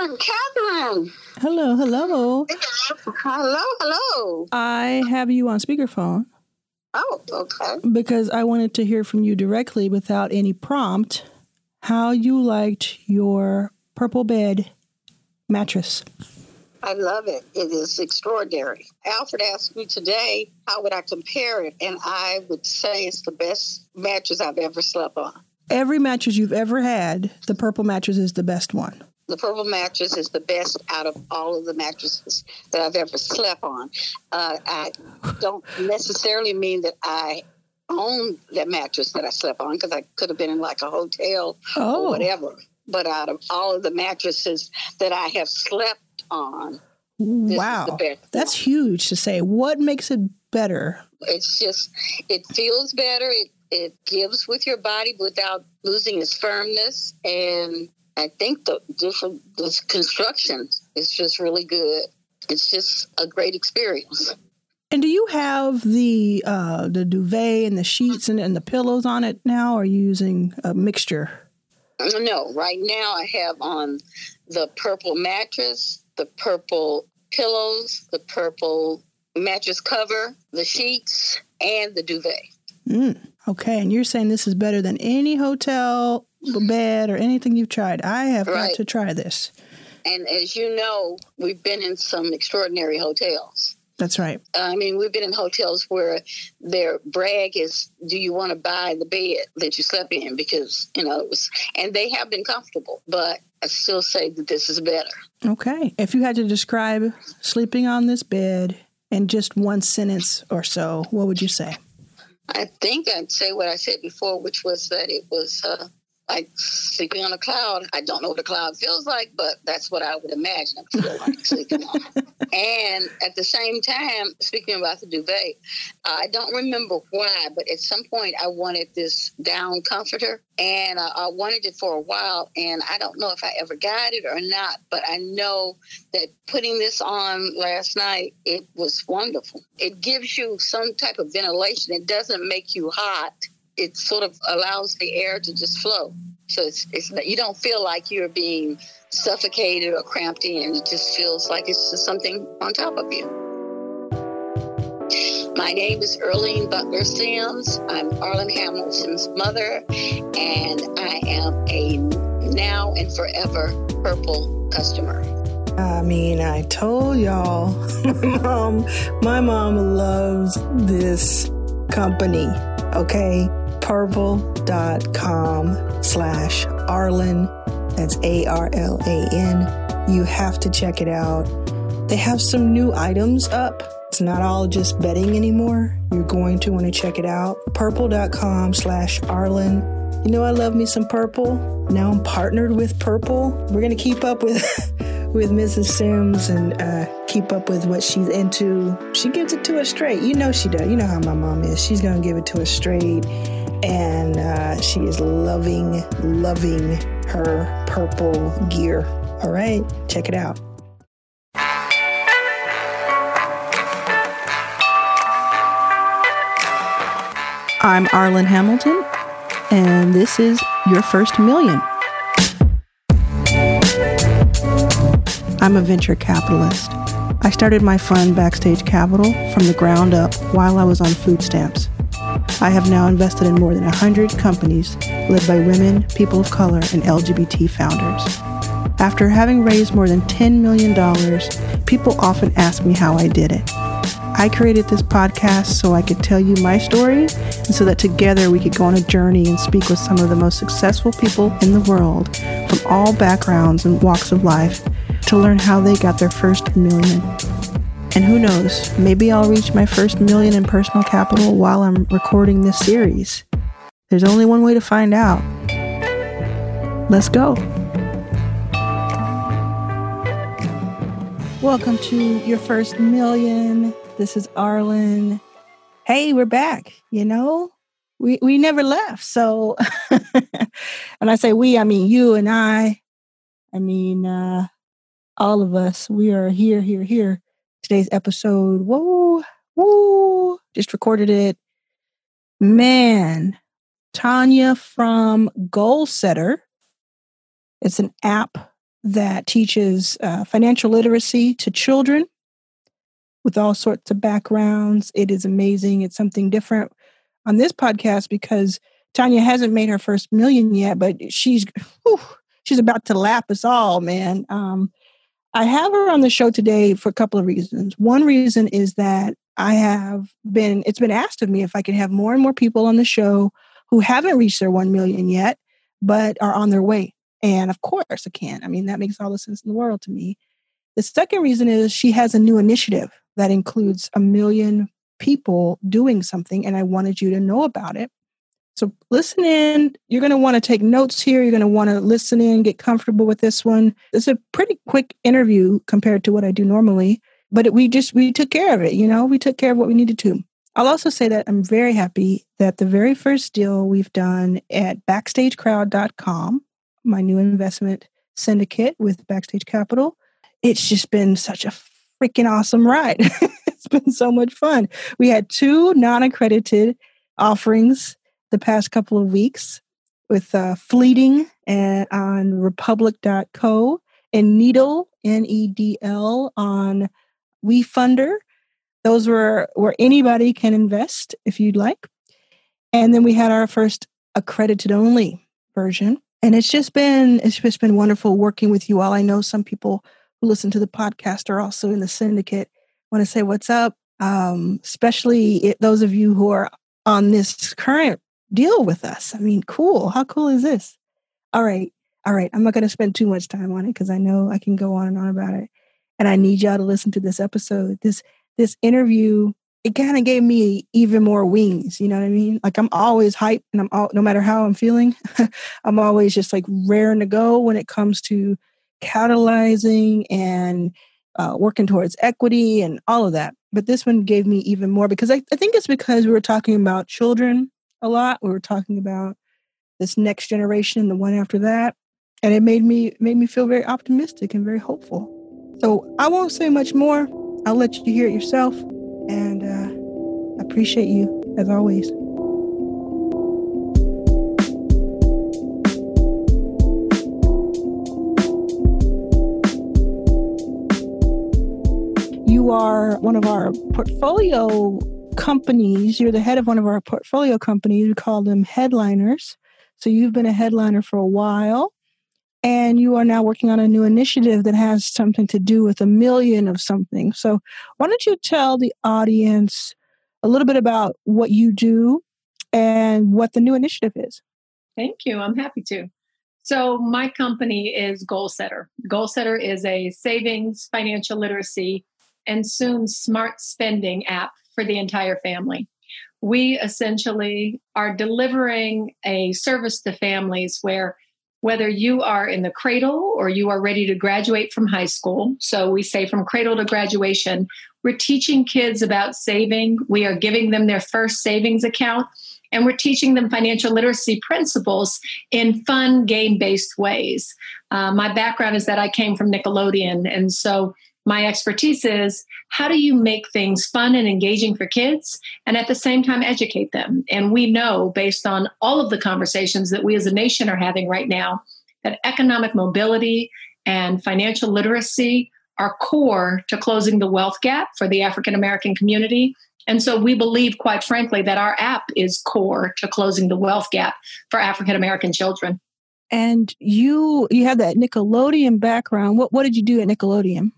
Catherine. Hello, hello. Hello, hello. I have you on speakerphone. Oh, okay. Because I wanted to hear from you directly without any prompt how you liked your purple bed mattress. I love it. It is extraordinary. Alfred asked me today, how would I compare it? And I would say it's the best mattress I've ever slept on. Every mattress you've ever had, the purple mattress is the best one. The purple mattress is the best out of all of the mattresses that I've ever slept on. I don't necessarily mean that I own that mattress that I slept on, because I could have been in like a hotel or whatever. But out of all of the mattresses that I have slept on. Wow. That's huge to say. What makes it better? It's just, it feels better. It gives with your body without losing its firmness. And I think the construction is just really good. It's just a great experience. And do you have the duvet and the sheets and the pillows on it now? Or are you using a mixture? No, right now I have on the purple mattress, the purple pillows, the purple mattress cover, the sheets, and the duvet. Okay, and you're saying this is better than any hotel bed or anything you've tried. I have got to try this. And as you know, we've been in some extraordinary hotels. That's right. I mean, we've been in hotels where their brag is, do you want to buy the bed that you slept in? Because, you know, it was, and they have been comfortable, but I still say that this is better. Okay. If you had to describe sleeping on this bed in just one sentence or so, what would you say? I think I'd say what I said before, which was that it was like sleeping on a cloud. I don't know what a cloud feels like, but that's what I would imagine it feels like sleeping on. And at the same time, speaking about the duvet, I don't remember why, but at some point I wanted this down comforter, and I wanted it for a while, and I don't know if I ever got it or not, but I know that putting this on last night, it was wonderful. It gives you some type of ventilation. It doesn't make you hot. It sort of allows the air to just flow. So it's you don't feel like you're being suffocated or cramped in. It just feels like it's just something on top of you. My name is Earlene Butler-Sims. I'm Arlan Hamilton's mother, and I am a now and forever purple customer. I mean, I told y'all, my mom loves this company. Okay, purple.com/Arlan. That's Arlan. You have to check it out. They have some new items up. It's not all just bedding anymore. You're going to want to check it out. Purple.com/Arlan. You know, I love me some purple. Now I'm partnered with Purple. We're going to keep up with with Mrs. Sims and keep up with what she's into. She gives it to us straight. You know she does. You know how my mom is. She's going to give it to us straight. And she is loving her purple gear. All right, check it out. I'm Arlan Hamilton, and this is Your First Million. I'm a venture capitalist. I started my fund Backstage Capital from the ground up while I was on food stamps. I have now invested in more than 100 companies led by women, people of color, and LGBT founders. After having raised more than $10 million, people often ask me how I did it. I created this podcast so I could tell you my story and so that together we could go on a journey and speak with some of the most successful people in the world from all backgrounds and walks of life to learn how they got their first million. And who knows, maybe I'll reach my first million in personal capital while I'm recording this series. There's only one way to find out. Let's go. Welcome to Your First Million. This is Arlan. Hey, we're back. You know, we never left. So, and I say we, I mean you and I. I mean, all of us, we are here. Today's episode, whoa, just recorded it. Man, Tanya from Goalsetter. It's an app that teaches financial literacy to children with all sorts of backgrounds. It is amazing. It's something different on this podcast because Tanya hasn't made her first million yet, but she's about to lap us all, man. I have her on the show today for a couple of reasons. One reason is that it's been asked of me if I could have more and more people on the show who haven't reached their 1 million yet, but are on their way. And of course I can. I mean, that makes all the sense in the world to me. The second reason is she has a new initiative that includes 1 million people doing something, and I wanted you to know about it. So listen in. You're going to want to take notes here. You're going to want to listen in, get comfortable with this one. It's a pretty quick interview compared to what I do normally, but we took care of it. You know, we took care of what we needed to. I'll also say that I'm very happy that the very first deal we've done at BackstageCrowd.com, my new investment syndicate with Backstage Capital, it's just been such a freaking awesome ride. It's been so much fun. We had 2 non-accredited offerings the past couple of weeks with Fleeting and on Republic.co and Needle, N-E-D-L, on WeFunder. Those were where anybody can invest if you'd like. And then we had our first accredited only version. And it's just been wonderful working with you all. I know some people who listen to the podcast are also in the syndicate. I want to say what's up, especially those of you who are on this current deal with us. I mean, cool. How cool is this? All right. I'm not going to spend too much time on it because I know I can go on and on about it. And I need y'all to listen to this episode. This interview, it kind of gave me even more wings. You know what I mean? Like, I'm always hyped, and no matter how I'm feeling, I'm always just like raring to go when it comes to catalyzing and working towards equity and all of that. But this one gave me even more because I think it's because we were talking about children a lot. We were talking about this next generation, the one after that. And it made me feel very optimistic and very hopeful. So I won't say much more. I'll let you hear it yourself, and I appreciate you, as always. You are one of our portfolio companies. You're the head of one of our portfolio companies. We call them headliners. So you've been a headliner for a while. And you are now working on a new initiative that has something to do with 1 million of something. So why don't you tell the audience a little bit about what you do and what the new initiative is? Thank you. I'm happy to. So my company is Goalsetter. Goalsetter is a savings, financial literacy, and soon smart spending app for the entire family. We essentially are delivering a service to families where whether you are in the cradle or you are ready to graduate from high school, so we say from cradle to graduation, we're teaching kids about saving. We are giving them their first savings account, and we're teaching them financial literacy principles in fun, game-based ways. My background is that I came from Nickelodeon, and so my expertise is how do you make things fun and engaging for kids and at the same time educate them? And we know based on all of the conversations that we as a nation are having right now that economic mobility and financial literacy are core to closing the wealth gap for the African-American community. And so we believe, quite frankly, that our app is core to closing the wealth gap for African-American children. And you have that Nickelodeon background. What did you do at Nickelodeon?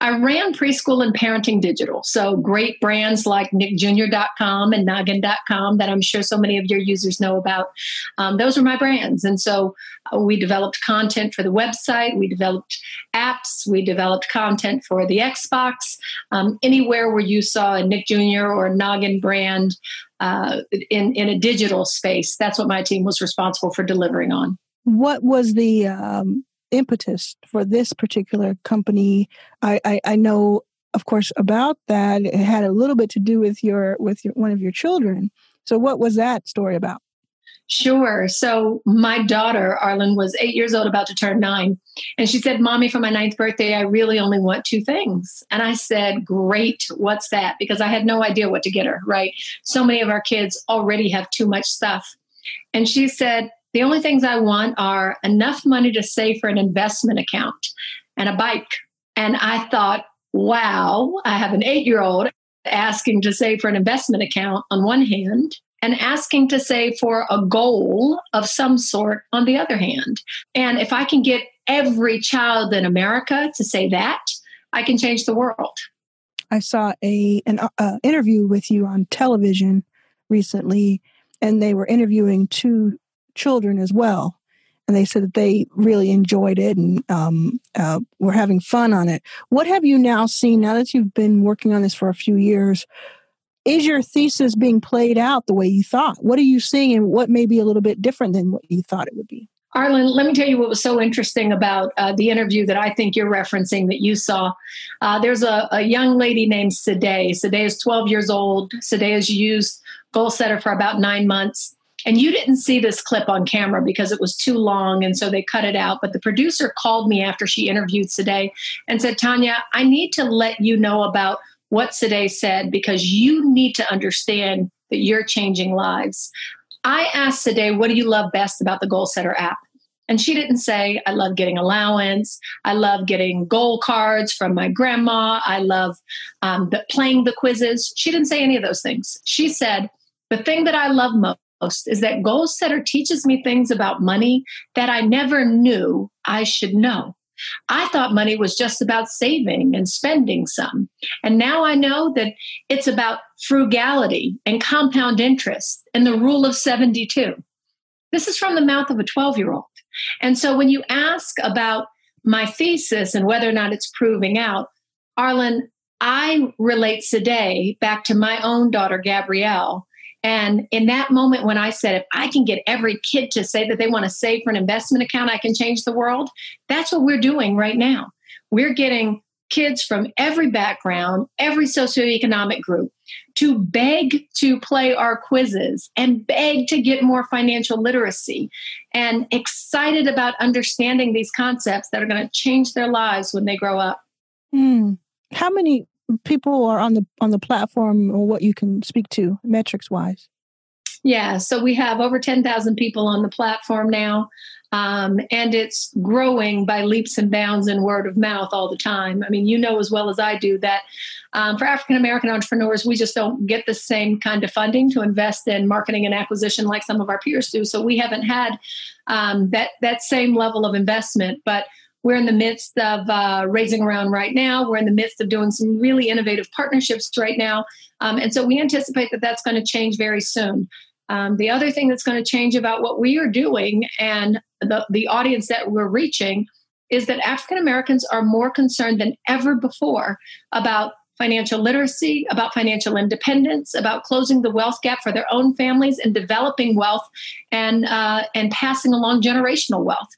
I ran preschool and parenting digital. So great brands like NickJr.com and Noggin.com that I'm sure so many of your users know about. Those were my brands. And so we developed content for the website. We developed apps. We developed content for the Xbox. Anywhere where you saw a Nick Jr. or a Noggin brand in a digital space, that's what my team was responsible for delivering on. What was the impetus for this particular company? I know, of course, about that. It had a little bit to do with your one of your children. So what was that story about? Sure. So my daughter, Arlan, was 8 years old, about to turn 9. And she said, "Mommy, for my 9th birthday, I really only want 2 things." And I said, "Great, what's that?" Because I had no idea what to get her, right? So many of our kids already have too much stuff. And she said, The only things I want are enough money to save for an investment account and a bike. And I thought, wow, I have an 8-year-old asking to save for an investment account on one hand and asking to save for a goal of some sort on the other hand. And if I can get every child in America to say that, I can change the world. I saw an interview with you on television recently, and they were interviewing two children as well. And they said that they really enjoyed it and were having fun on it. What have you now seen, now that you've been working on this for a few years? Is your thesis being played out the way you thought? What are you seeing, and what may be a little bit different than what you thought it would be? Arlan, let me tell you what was so interesting about the interview that I think you're referencing that you saw. There's a young lady named Sade. Sade is 12 years old. Sade has used Goalsetter for about 9 months. And you didn't see this clip on camera because it was too long, and so they cut it out. But the producer called me after she interviewed Sade and said, Tanya, I need to let you know about what Sade said because you need to understand that you're changing lives. I asked Sade, what do you love best about the Goalsetter app? And she didn't say, I love getting allowance. I love getting goal cards from my grandma. I love playing the quizzes. She didn't say any of those things. She said, the thing that I love most is that Goalsetter teaches me things about money that I never knew I should know. I thought money was just about saving and spending some. And now I know that it's about frugality and compound interest and the rule of 72. This is from the mouth of a 12-year-old. And so when you ask about my thesis and whether or not it's proving out, Arlan, I relate today back to my own daughter, Gabrielle. And in that moment when I said, if I can get every kid to say that they want to save for an investment account, I can change the world. That's what we're doing right now. We're getting kids from every background, every socioeconomic group to beg to play our quizzes and beg to get more financial literacy and excited about understanding these concepts that are going to change their lives when they grow up. How many people are on the platform, or what you can speak to metrics wise? Yeah. So we have over 10,000 people on the platform now. And it's growing by leaps and bounds and word of mouth all the time. I mean, you know, as well as I do that for African-American entrepreneurs, we just don't get the same kind of funding to invest in marketing and acquisition like some of our peers do. So we haven't had that same level of investment, but we're in the midst of raising around right now. We're in the midst of doing some really innovative partnerships right now. And so we anticipate that that's going to change very soon. The other thing that's going to change about what we are doing and the audience that we're reaching is that African-Americans are more concerned than ever before about financial literacy, about financial independence, about closing the wealth gap for their own families and developing wealth and passing along generational wealth.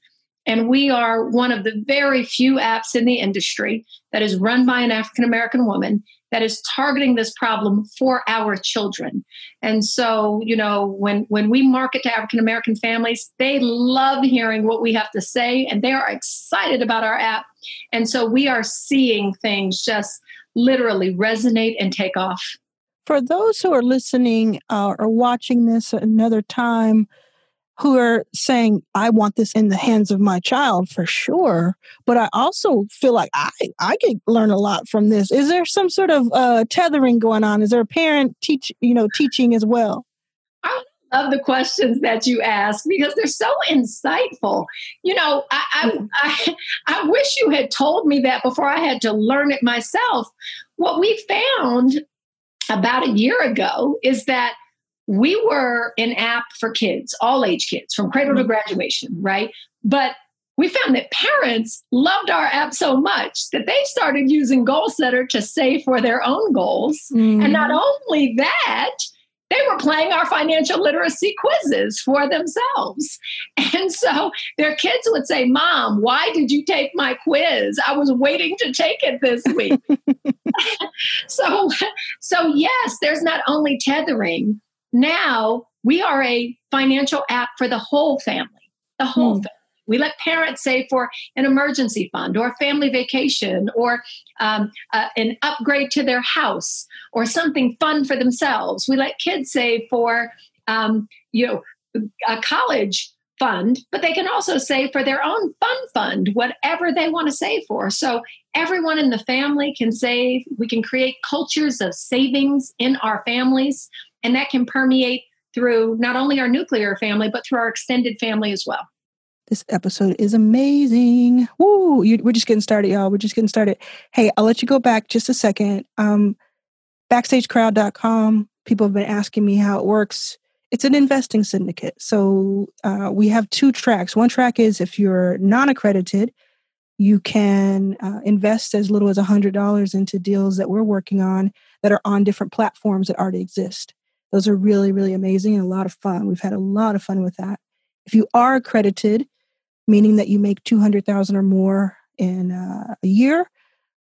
And we are one of the very few apps in the industry that is run by an African-American woman that is targeting this problem for our children. And so, you know, when we market to African-American families, they love hearing what we have to say, and they are excited about our app. And so we are seeing things just literally resonate and take off. For those who are listening or watching this at another time, who are saying, I want this in the hands of my child for sure, but I also feel like I can learn a lot from this. Is there some sort of tethering going on? Is there a parent teaching as well? I love the questions that you ask because they're so insightful. You know, I wish you had told me that before I had to learn it myself. What we found about a year ago is that we were an app for kids, all age kids, from cradle to graduation, right? But we found that parents loved our app so much that they started using Goalsetter to save for their own goals. And not only that, they were playing our financial literacy quizzes for themselves. And so their kids would say, Mom, why did you take my quiz? I was waiting to take it this week. So yes, there's not only tethering. Now we are a financial app for the whole family, the whole family. We let parents save for an emergency fund or a family vacation or an upgrade to their house or something fun for themselves. We let kids save for, a college fund, but they can also save for their own fun fund, whatever they want to save for. So everyone in the family can save. We can create cultures of savings in our families, and that can permeate through not only our nuclear family, but through our extended family as well. This episode is amazing. Woo! We're just getting started, y'all. We're just getting started. Hey, I'll let you go back just a second. BackstageCrowd.com. People have been asking me how it works. It's an investing syndicate. So we have two tracks. One track is if you're non-accredited, you can invest as little as $100 into deals that we're working on that are on different platforms that already exist. Those are really, really amazing and a lot of fun. We've had a lot of fun with that. If you are accredited, meaning that you make $200,000 or more in a year,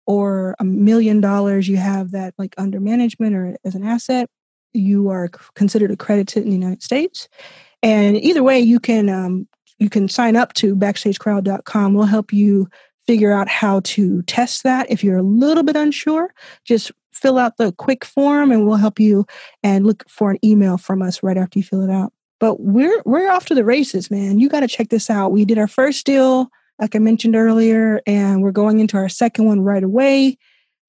or $1 million, you have that like under management or as an asset, you are considered accredited in the United States. And either way, you can sign up to BackstageCrowd.com. We'll help you figure out how to test that. If you're a little bit unsure, just fill out the quick form and we'll help you, and look for an email from us right after you fill it out. But we're off to the races, man. You got to check this out. We did our first deal, like I mentioned earlier, and we're going into our second one right away.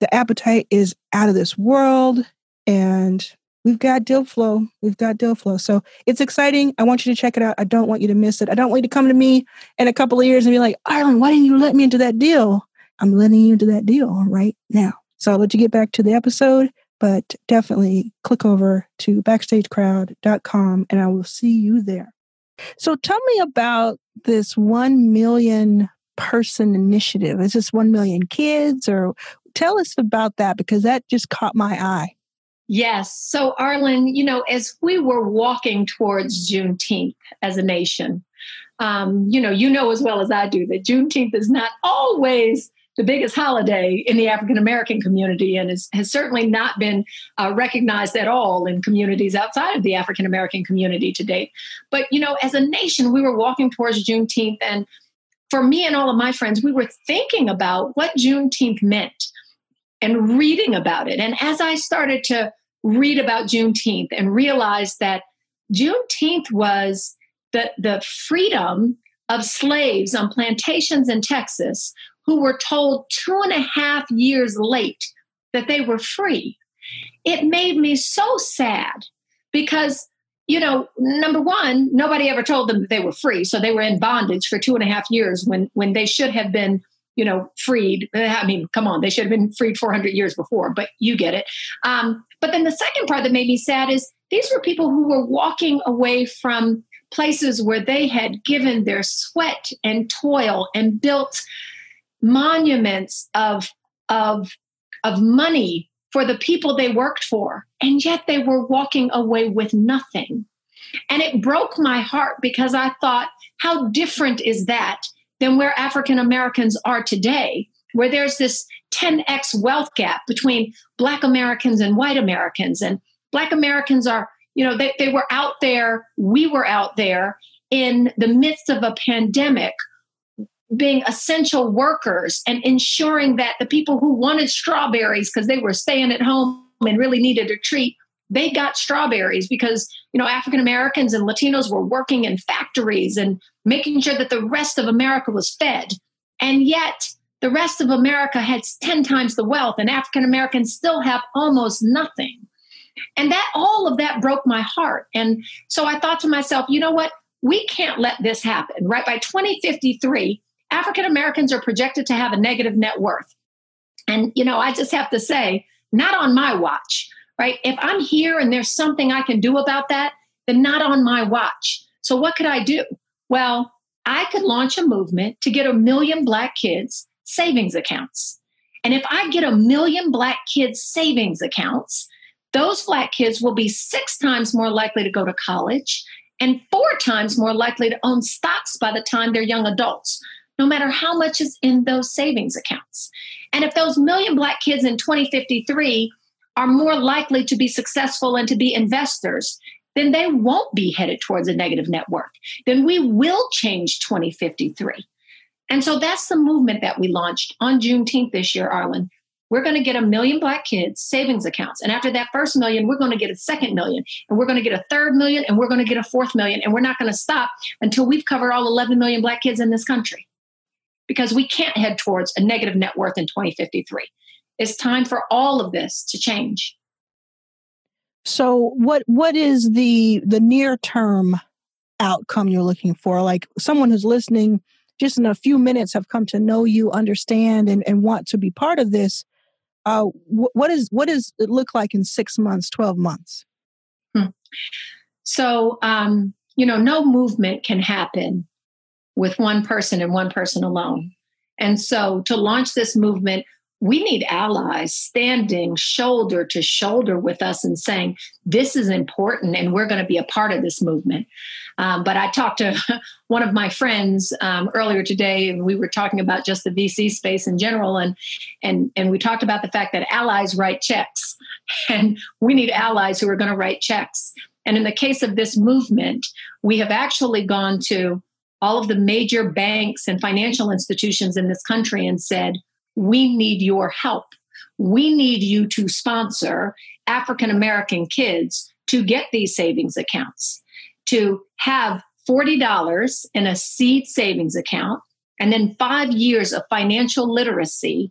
The appetite is out of this world, and we've got deal flow. We've got deal flow. So it's exciting. I want you to check it out. I don't want you to miss it. I don't want you to come to me in a couple of years and be like, Arlan, why didn't you let me into that deal? I'm letting you into that deal right now. So I'll let you get back to the episode, but definitely click over to BackstageCrowd.com and I will see you there. So tell me about this 1 million person initiative. Is this 1 million kids, or tell us about that, because that just caught my eye. Yes. So Arlan, you know, as we were walking towards Juneteenth as a nation, you know as well as I do that Juneteenth is not always the biggest holiday in the African-American community, and has certainly not been recognized at all in communities outside of the African-American community to date. But, you know, as a nation, we were walking towards Juneteenth. And for me and all of my friends, we were thinking about what Juneteenth meant and reading about it. And as I started to read about Juneteenth and realized that Juneteenth was the freedom of slaves on plantations in Texas who were told 2.5 years late that they were free. It made me so sad because, you know, number one, nobody ever told them that they were free. So they were in bondage for 2.5 years when they should have been, you know, freed. I mean, come on, they should have been freed 400 years before, but you get it. But then the second part that made me sad is these were people who were walking away from places where they had given their sweat and toil and built monuments of money for the people they worked for, and yet they were walking away with nothing. And it broke my heart because I thought, how different is that than where African Americans are today, where there's this 10x wealth gap between Black Americans and white Americans. And Black Americans are, you know, they were out there, we were out there in the midst of a pandemic, being essential workers and ensuring that the people who wanted strawberries because they were staying at home and really needed a treat, they got strawberries because, you know, African Americans and Latinos were working in factories and making sure that the rest of America was fed. And yet the rest of America had 10 times the wealth, and African Americans still have almost nothing. And that, all of that broke my heart. And so I thought to myself, you know what? We can't let this happen, right? By 2053, African Americans are projected to have a negative net worth. And, you know, I just have to say, not on my watch, right? If I'm here and there's something I can do about that, then not on my watch. So what could I do? Well, I could launch a movement to get 1 million Black kids savings accounts. And if I get 1 million Black kids savings accounts, those Black kids will be 6 times more likely to go to college and 4 times more likely to own stocks by the time they're young adults, no matter how much is in those savings accounts. And if those 1 million Black kids in 2053 are more likely to be successful and to be investors, then they won't be headed towards a negative net worth. Then we will change 2053. And so that's the movement that we launched on Juneteenth this year, Arlan, We're going to get 1 million Black kids savings accounts. And after that first million, we're going to get a second million, and we're going to get a third million, and we're going to get a fourth million. And we're not going to stop until we've covered all 11 million Black kids in this country, because we can't head towards a negative net worth in 2053. It's time for all of this to change. So what is the near term outcome you're looking for? Like, someone who's listening just in a few minutes have come to know you, understand, and want to be part of this. What does it look like in 6 months, 12 months? So, no movement can happen with one person and one person alone. And so to launch this movement, we need allies standing shoulder to shoulder with us and saying, this is important and we're going to be a part of this movement. But I talked to one of my friends earlier today, and we were talking about just the VC space in general. And we talked about the fact that allies write checks, and we need allies who are going to write checks. And in the case of this movement, we have actually gone to all of the major banks and financial institutions in this country and said, we need your help. We need you to sponsor African-American kids to get these savings accounts, to have $40 in a seed savings account, and then 5 years of financial literacy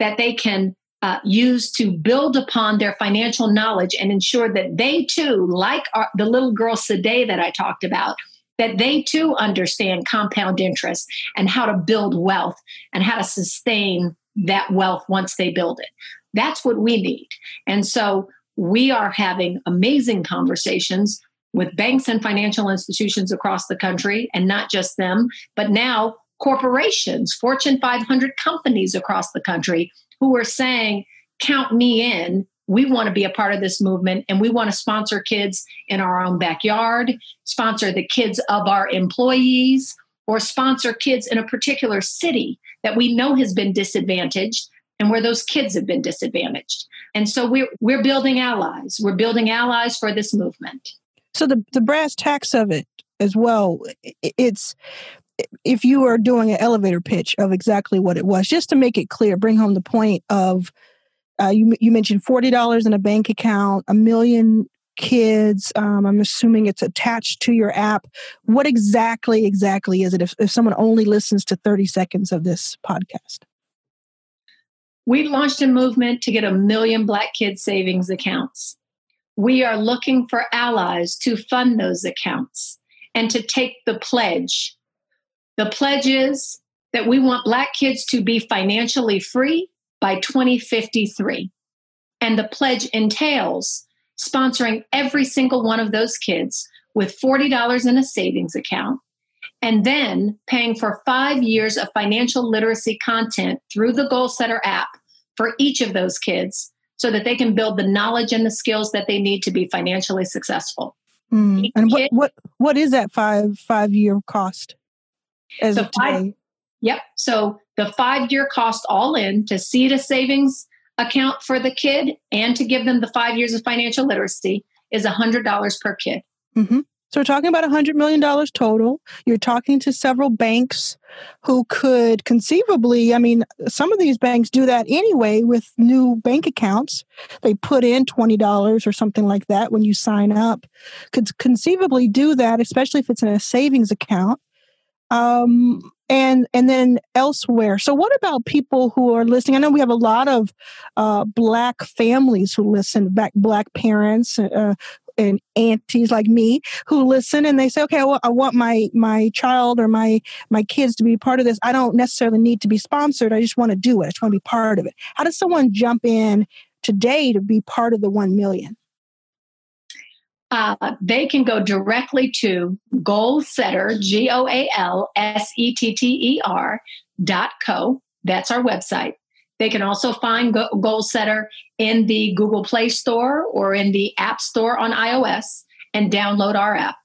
that they can use to build upon their financial knowledge and ensure that they too, like the little girl Sade that I talked about, that they too understand compound interest and how to build wealth and how to sustain that wealth once they build it. That's what we need. And so we are having amazing conversations with banks and financial institutions across the country, and not just them, but now corporations, Fortune 500 companies across the country, who are saying, count me in. We want to be a part of this movement, and we want to sponsor kids in our own backyard, sponsor the kids of our employees, or sponsor kids in a particular city that we know has been disadvantaged and where those kids have been disadvantaged. And so we're building allies. We're building allies for this movement. So the brass tacks of it as well, it's if you are doing an elevator pitch of exactly what it was, just to make it clear, bring home the point of you mentioned $40 in a bank account, 1 million kids. I'm assuming it's attached to your app. What exactly is it if someone only listens to 30 seconds of this podcast? We launched a movement to get 1 million Black kids savings accounts. We are looking for allies to fund those accounts and to take the pledge. The pledge is that we want Black kids to be financially free by 2053. And the pledge entails sponsoring every single one of those kids with $40 in a savings account, and then paying for 5 years of financial literacy content through the Goalsetter app for each of those kids, so that they can build the knowledge and the skills that they need to be financially successful. And what is that five-year cost? So the 5-year cost all in to seed a savings account for the kid and to give them the 5 years of financial literacy is $100 per kid. Mm-hmm. So we're talking about $100 million total. You're talking to several banks who could conceivably, some of these banks do that anyway with new bank accounts. They put in $20 or something like that when you sign up. Could conceivably do that, especially if it's in a savings account. And then elsewhere. So what about people who are listening? I know we have a lot of Black families who listen, Black parents and aunties like me who listen, and they say, okay, well, I want my child or my kids to be part of this. I don't necessarily need to be sponsored. I just want to do it. I just want to be part of it. How does someone jump in today to be part of the 1 million? They can go directly to Goalsetter, GOALSETTER.co. That's our website. They can also find Goalsetter in the Google Play Store or in the App Store on iOS and download our app.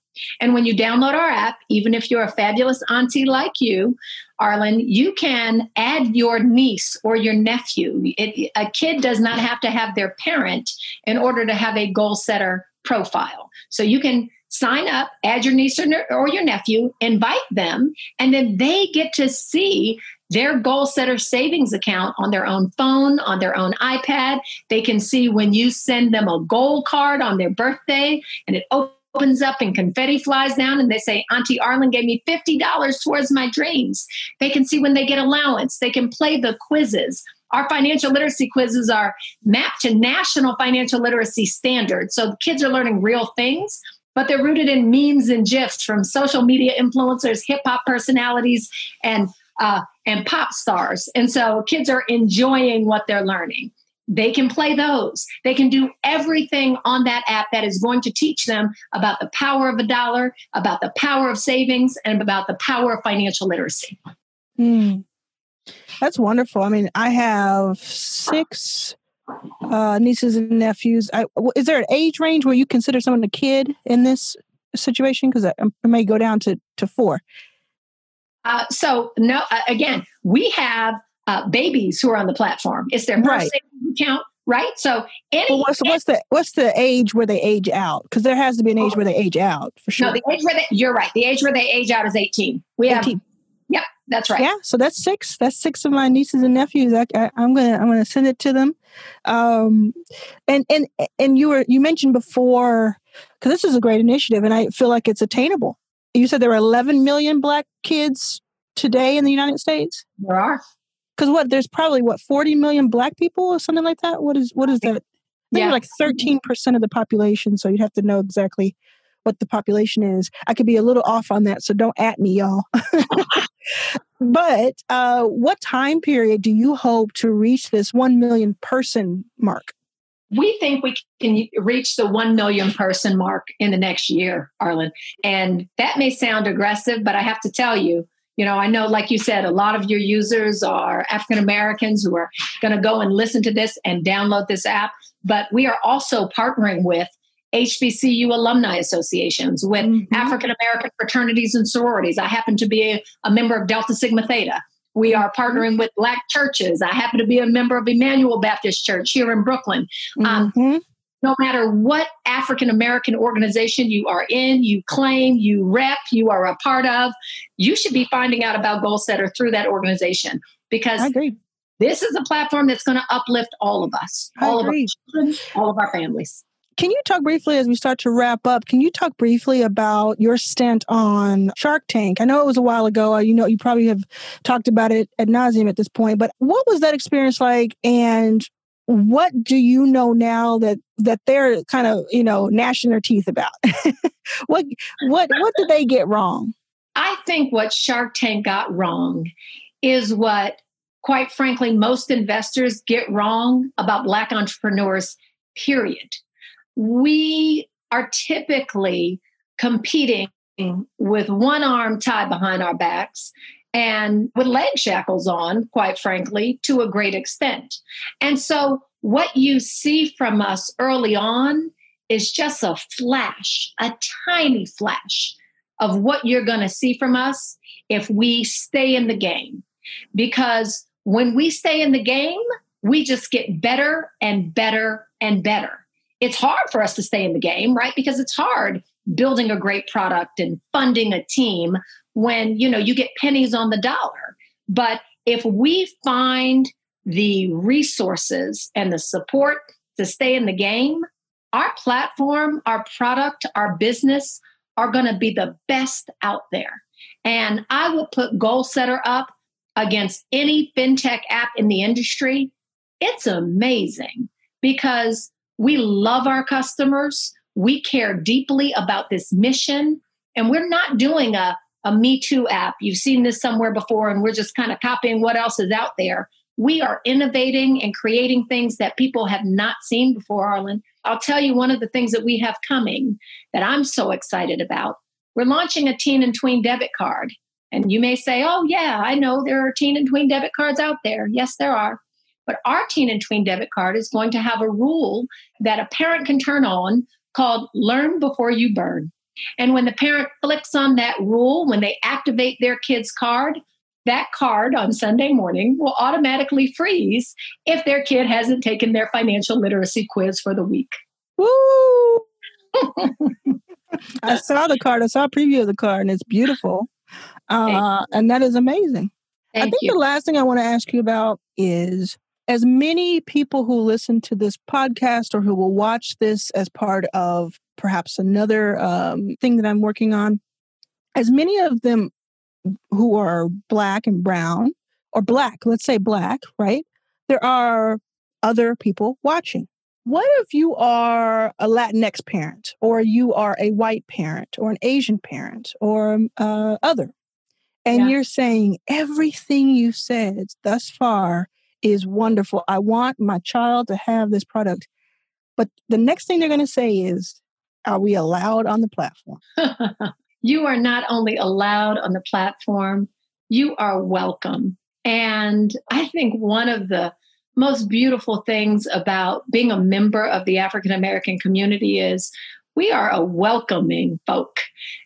And when you download our app, even if you're a fabulous auntie like you, Arlan, you can add your niece or your nephew. A kid does not have to have their parent in order to have a Goalsetter profile. So you can sign up, add your niece or your nephew, invite them, and then they get to see their goal setter savings account on their own phone, on their own iPad. They can see when you send them a goal card on their birthday and it opens up and confetti flies down and they say, Auntie Arlan gave me $50 towards my dreams. They can see when they get allowance. They can play the quizzes. Our financial literacy quizzes are mapped to national financial literacy standards. So the kids are learning real things, but they're rooted in memes and gifs from social media influencers, hip hop personalities, and pop stars. And so kids are enjoying what they're learning. They can play those. They can do everything on that app that is going to teach them about the power of a dollar, about the power of savings, and about the power of financial literacy. Mm. That's wonderful. I mean, I have 6 nieces and nephews. Is there an age range where you consider someone a kid in this situation? Because I may go down to 4. Again, we have babies who are on the platform. It's their first savings account, right? So what's the age where they age out? Because there has to be an age where they age out, for sure. No, the age where you're right. The age where they age out is 18. We 18. Have... Yep, that's right. Yeah, so that's 6. That's 6 of my nieces and nephews. I'm gonna send it to them. And you mentioned before, because this is a great initiative, and I feel like it's attainable. You said there were 11 million Black kids today in the United States. There are, because there's probably 40 million Black people or something like that. What is that? Maybe like 13% of the population. So you'd have to know exactly what the population is. I could be a little off on that, so don't at me, y'all. But what time period do you hope to reach this 1 million person mark? We think we can reach the 1 million person mark in the next year, Arlan. And that may sound aggressive, but I have to tell you, I know, like you said, a lot of your users are African-Americans who are going to go and listen to this and download this app. But we are also partnering with HBCU alumni associations, with African-American fraternities and sororities. I happen to be a member of Delta Sigma Theta. We are partnering with Black churches. I happen to be a member of Emanuel Baptist Church here in Brooklyn. No matter what African-American organization you are in, you claim, you rep, you are a part of, you should be finding out about Goalsetter through that organization, because I agree. This is a platform that's going to uplift all of us, all of our children, all of our families. Can you talk briefly, as we start to wrap up, about your stint on Shark Tank? I know it was a while ago. You probably have talked about it ad nauseum at this point, but what was that experience like? And what do you know now that they're kind of, gnashing their teeth about? What did they get wrong? I think what Shark Tank got wrong is what, quite frankly, most investors get wrong about Black entrepreneurs, period. We are typically competing with one arm tied behind our backs and with leg shackles on, quite frankly, to a great extent. And so what you see from us early on is just a flash, a tiny flash of what you're going to see from us if we stay in the game. Because when we stay in the game, we just get better and better and better. It's hard for us to stay in the game, right? Because it's hard building a great product and funding a team when, you get pennies on the dollar. But if we find the resources and the support to stay in the game, our platform, our product, our business are going to be the best out there. And I would put Goalsetter up against any fintech app in the industry. It's amazing because we love our customers. We care deeply about this mission. And we're not doing a Me Too app. You've seen this somewhere before, and we're just kind of copying what else is out there. We are innovating and creating things that people have not seen before, Arlan. I'll tell you one of the things that we have coming that I'm so excited about. We're launching a teen and tween debit card. And you may say, oh, yeah, I know there are teen and tween debit cards out there. Yes, there are. But our teen and tween debit card is going to have a rule that a parent can turn on called Learn Before You Burn. And when the parent flicks on that rule, when they activate their kid's card, that card on Sunday morning will automatically freeze if their kid hasn't taken their financial literacy quiz for the week. Woo! I saw the card. I saw a preview of the card, and it's beautiful. And that is amazing. Thank you. The last thing I want to ask you about is, as many people who listen to this podcast or who will watch this as part of perhaps another thing that I'm working on, as many of them who are Black and brown, or Black, let's say Black, right? There are other people watching. What if you are a Latinx parent, or you are a white parent, or an Asian parent, or other, and you're saying, everything you said thus far is wonderful. I want my child to have this product. But the next thing they're going to say is, are we allowed on the platform? You are not only allowed on the platform, you are welcome. And I think one of the most beautiful things about being a member of the African American community is we are a welcoming folk.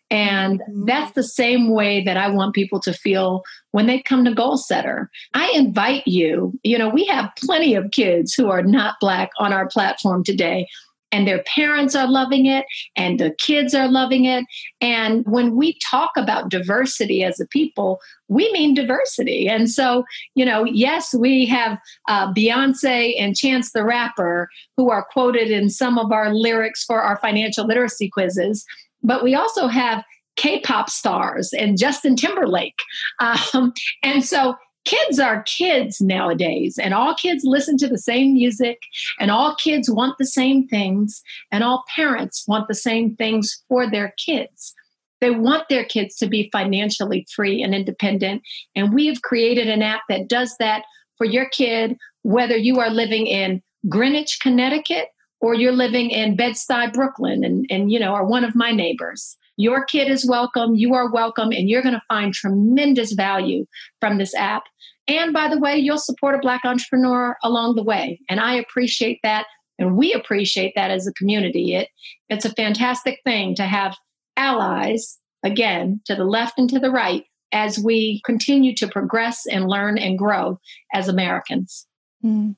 And that's the same way that I want people to feel when they come to Goalsetter. I invite you, we have plenty of kids who are not Black on our platform today, and their parents are loving it, and the kids are loving it. And when we talk about diversity as a people, we mean diversity. And so, yes, we have Beyonce and Chance the Rapper who are quoted in some of our lyrics for our financial literacy quizzes, but we also have K-pop stars and Justin Timberlake. And so kids are kids nowadays, and all kids listen to the same music, and all kids want the same things, and all parents want the same things for their kids. They want their kids to be financially free and independent. And we have created an app that does that for your kid, whether you are living in Greenwich, Connecticut, or you're living in Bed-Stuy, Brooklyn, and are one of my neighbors. Your kid is welcome, you are welcome, and you're going to find tremendous value from this app. And by the way, you'll support a Black entrepreneur along the way. And I appreciate that, and we appreciate that as a community. It's a fantastic thing to have allies, again, to the left and to the right, as we continue to progress and learn and grow as Americans. Mm.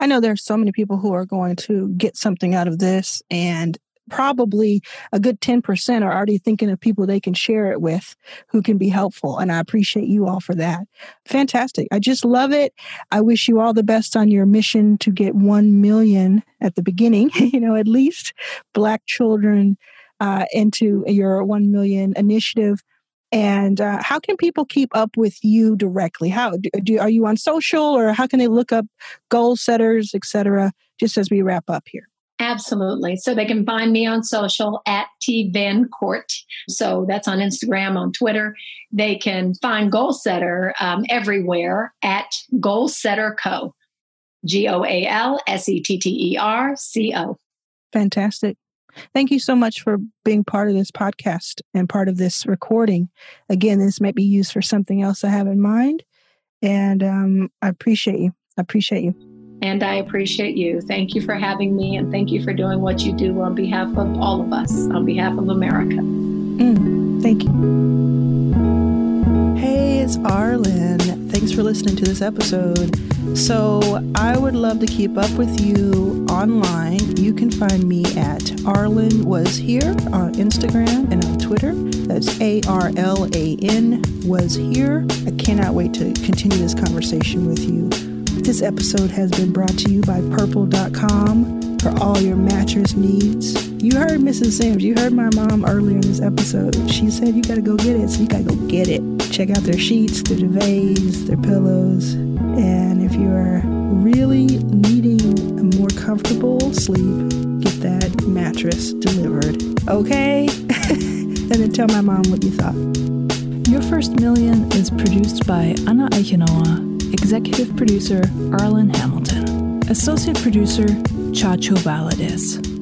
I know there's so many people who are going to get something out of this, and probably a good 10% are already thinking of people they can share it with who can be helpful. And I appreciate you all for that. Fantastic. I just love it. I wish you all the best on your mission to get 1 million at the beginning, at least Black children into your 1 million initiative. And how can people keep up with you directly? How are you on social, or how can they look up goal setters, et cetera, just as we wrap up here? Absolutely. So they can find me on social at T Van Court. So that's on Instagram, on Twitter. They can find Goalsetter everywhere at Goalsetter Co. GOALSETTERCO. Fantastic. Thank you so much for being part of this podcast and part of this recording. Again, this might be used for something else I have in mind. And I appreciate you. And I appreciate you. Thank you for having me. And thank you for doing what you do on behalf of all of us, on behalf of America. Thank you. Hey, it's Arlan. Thanks for listening to this episode. So I would love to keep up with you online. You can find me at Arlan Was Here on Instagram and on Twitter. That's ARLAN Was Here. I cannot wait to continue this conversation with you. This episode has been brought to you by Purple.com for all your mattress needs. You heard Mrs. Sims. You heard my mom earlier in this episode. She said you got to go get it, so you got to go get it. Check out their sheets, their duvets, their pillows. And if you are really needing a more comfortable sleep, get that mattress delivered. Okay? And then tell my mom what you thought. Your First Million is produced by Anna Eichenoa, executive producer Arlan Hamilton, associate producer Chacho Valadez.